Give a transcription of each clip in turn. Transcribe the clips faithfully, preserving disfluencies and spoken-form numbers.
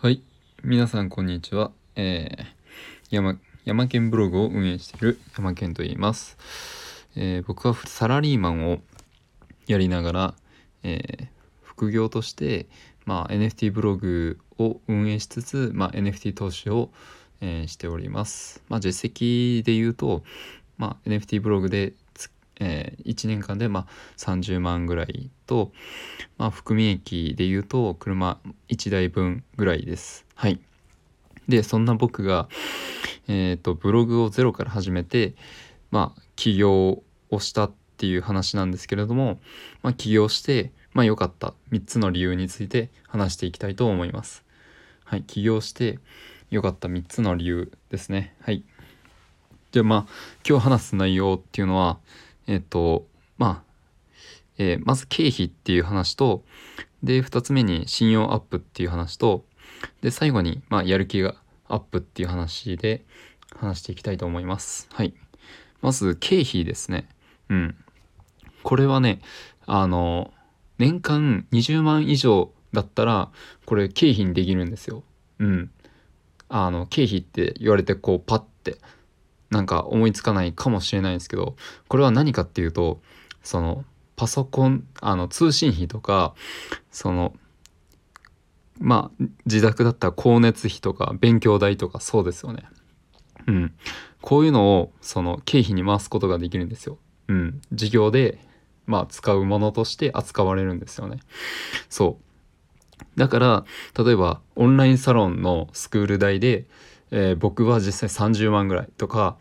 はい、皆さんこんにちは、えー、山、山県ブログを運営している山県と言います、えー、僕はサラリーマンをやりながら、えー、副業として、まあ、エヌエフティー ブログを運営しつつ、まあ、エヌエフティー 投資を、えー、しております、まあ、実績で言うと、まあ、エヌエフティー ブログで、えー、いちねんかんで、まあ、さんじゅうまんぐらいと、まあ、含み益で言うと車いちだいぶんぐらいです。はい。で、そんな僕が、えーと、ブログをゼロから始めて、まあ、起業をしたっていう話なんですけれども、まあ、起業して、まあ、良かったみっつの理由について話していきたいと思います。はい。起業して良かったみっつの理由ですね。はい。じゃあ、まあ、今日話す内容っていうのは、えーと、まあ、えー、まず経費っていう話と、でふたつめに信用アップっていう話と、で最後に、まあ、やる気がアップっていう話で話していきたいと思います。はい。まず経費ですね。うんこれはね、あの年間にじゅうまん以上だったらこれ経費にできるんですよ。うんあの経費って言われてこうパッてなんか思いつかないかもしれないんですけど、これは何かっていうと、そのパソコン、あの通信費とか、そのまあ自宅だったら光熱費とか勉強代とか、そうですよね。うんこういうのをその経費に回すことができるんですよ。うん事業でまあ使うものとして扱われるんですよね。そうだから例えばオンラインサロンのスクール代で、えー、僕は実際さんじゅうまんぐらいとか、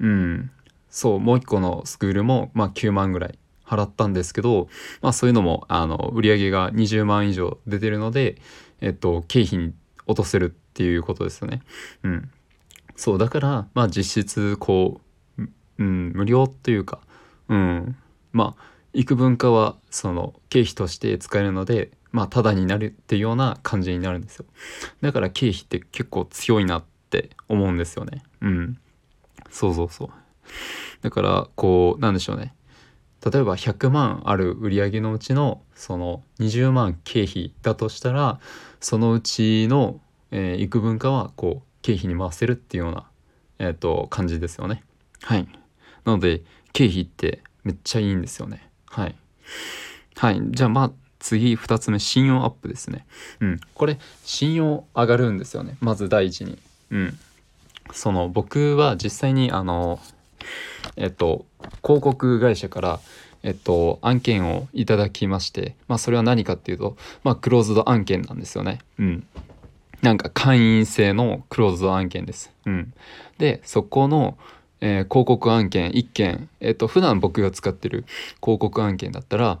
うんそうもう一個のスクールもまあきゅうまんぐらい払ったんですけど、まあそういうのもあの売り上げがにじゅうまん以上出てるので、えっと経費に落とせるっていうことですよね。うん、そうだからまあ実質こう、うん、無料というか、うん、まあ幾分かはその経費として使えるので、まあタダになるっていうような感じになるんですよ。だから経費って結構強いなって思うんですよね。うん、そうそうそう。だからこうなんでしょうね。例えばひゃくまんある売り上げのうちのそのにじゅうまん経費だとしたら、そのうちの、えー、幾分かはこう経費に回せるっていうような、えー、と感じですよね。はい。なので経費ってめっちゃいいんですよね。はい。はい。じゃあまあ次ふたつめ、信用アップですね。うん。これ信用上がるんですよね。まず第一に。うん。その僕は実際にあのえっと、広告会社から、えっと、案件をいただきまして、まあ、それは何かっていうと、まあ、クローズド案件なんですよね。うん、なんか会員制のクローズド案件です。うん、でそこの、えー、広告案件いっけん、えっと、普段僕が使ってる広告案件だったら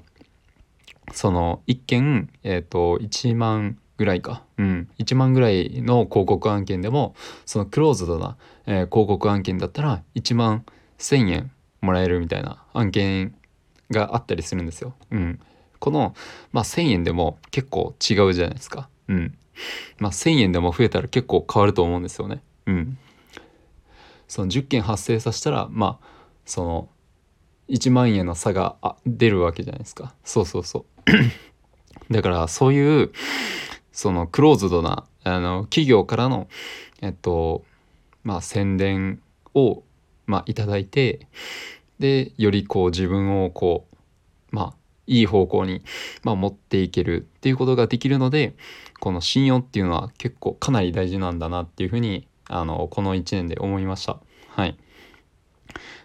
そのいっけん、えっと、いちまんぐらいか、うん、いちまんぐらいの広告案件でも、そのクローズドな、えー、広告案件だったらいちまんせんえんもらえるみたいな案件があったりするんですよ。うん、この、まあ、せんえんでも結構違うじゃないですか。うんまあ、せんえんでも増えたら結構変わると思うんですよね。うん、そのじゅっけん発生させたら、まあ、そのいちまんえんの差があ出るわけじゃないですか。そうそうそうだからそういうそのクローズドなあの企業からの、えっとまあ、宣伝を、まあ、いただいて、でよりこう自分をこう、まあ、いい方向に、まあ、持っていけるっていうことができるので、この信用っていうのは結構かなり大事なんだなっていうふうにあのこのいちねんで思いました。はい。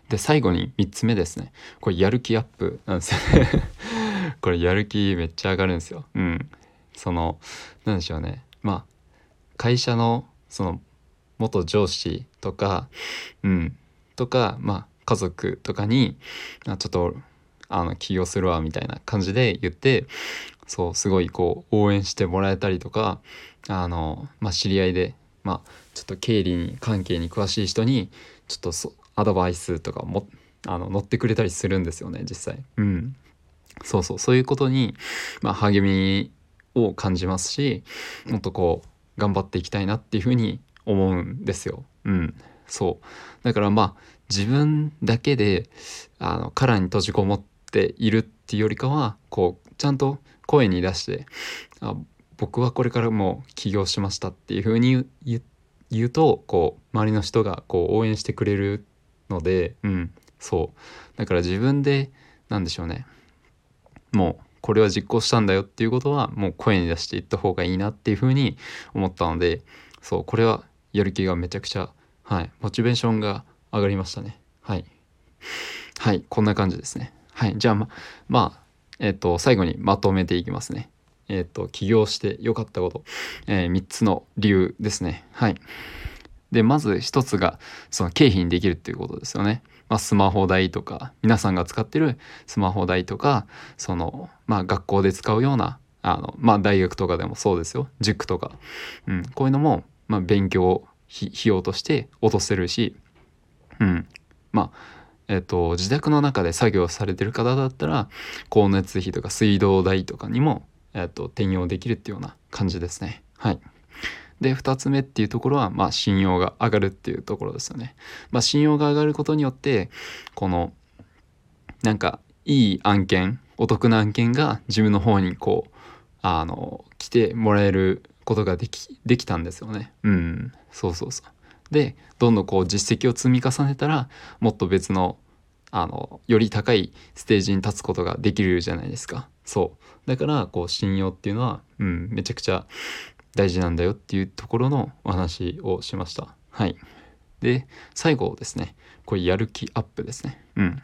で最後にみっつめですね。これやる気アップなんですよねこれやる気めっちゃ上がるんですよ。うん。その何でしょうね、まあ会社のその元上司とかうんとか、まあ家族とかにちょっとあの起業するわみたいな感じで言って、そうすごいこう応援してもらえたりとか、あの、まあ、知り合いで、まあ、ちょっと経理に関係に詳しい人にちょっとそアドバイスとかもあの乗ってくれたりするんですよね実際。うん、そうそうそういうことに、まあ、励みを感じますし、もっとこう頑張っていきたいなっていうふうに思うんですよ。うん、そうだからまあ自分だけであの殻に閉じこもっているっていうよりかは、こうちゃんと声に出して、あ僕はこれからも起業しましたっていう風に言うと、こう周りの人がこう応援してくれるので、うん、そうだから自分でなんでしょうね、もうこれは実行したんだよっていうことはもう声に出していった方がいいなっていう風に思ったので、そうこれはやる気がめちゃくちゃ、はい、モチベーションが上がりましたね。はいはい、こんな感じですね。はい、じゃあ ま, まあえっと最後にまとめていきますね。えっと起業して良かったこと、えー、みっつの理由ですね。はい。でまずひとつがその経費にできるっていうことですよね。まあ、スマホ代とか皆さんが使ってるスマホ代とか、そのまあ学校で使うようなあのまあ大学とかでもそうですよ。塾とか、うん、こういうのもまあ勉強費用として落とせるし、うん、まあ。えっと、自宅の中で作業されてる方だったら光熱費とか水道代とかにも、えっと、転用できるっていうような感じですね。はい、でふたつめっていうところは、まあ、信用が上がるっていうところですよね。まあ、信用が上がることによってこのなんかいい案件、お得な案件が自分の方にこうあの来てもらえることができ、できたんですよね。うん、そうそうそう。でどんどんこう実績を積み重ねたらもっと別のあのより高いステージに立つことができるじゃないですか。そうだからこう信用っていうのは、うん、めちゃくちゃ大事なんだよっていうところのお話をしました。はい、で最後ですね、これやる気アップですね。うん、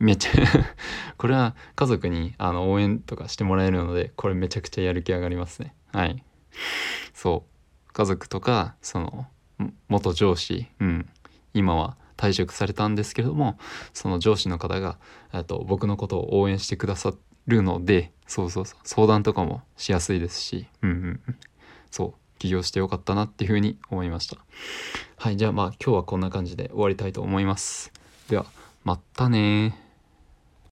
めっちゃこれは家族にあの応援とかしてもらえるので、これめちゃくちゃやる気上がりますね。はい、そう家族とかその元上司、うん、今は退職されたんですけれども、その上司の方がと僕のことを応援してくださるので、そうそうそう相談とかもしやすいですし、うんうん、そう起業してよかったなっていうふうに思いました。はい、じゃあまあ今日はこんな感じで終わりたいと思います。ではまたね。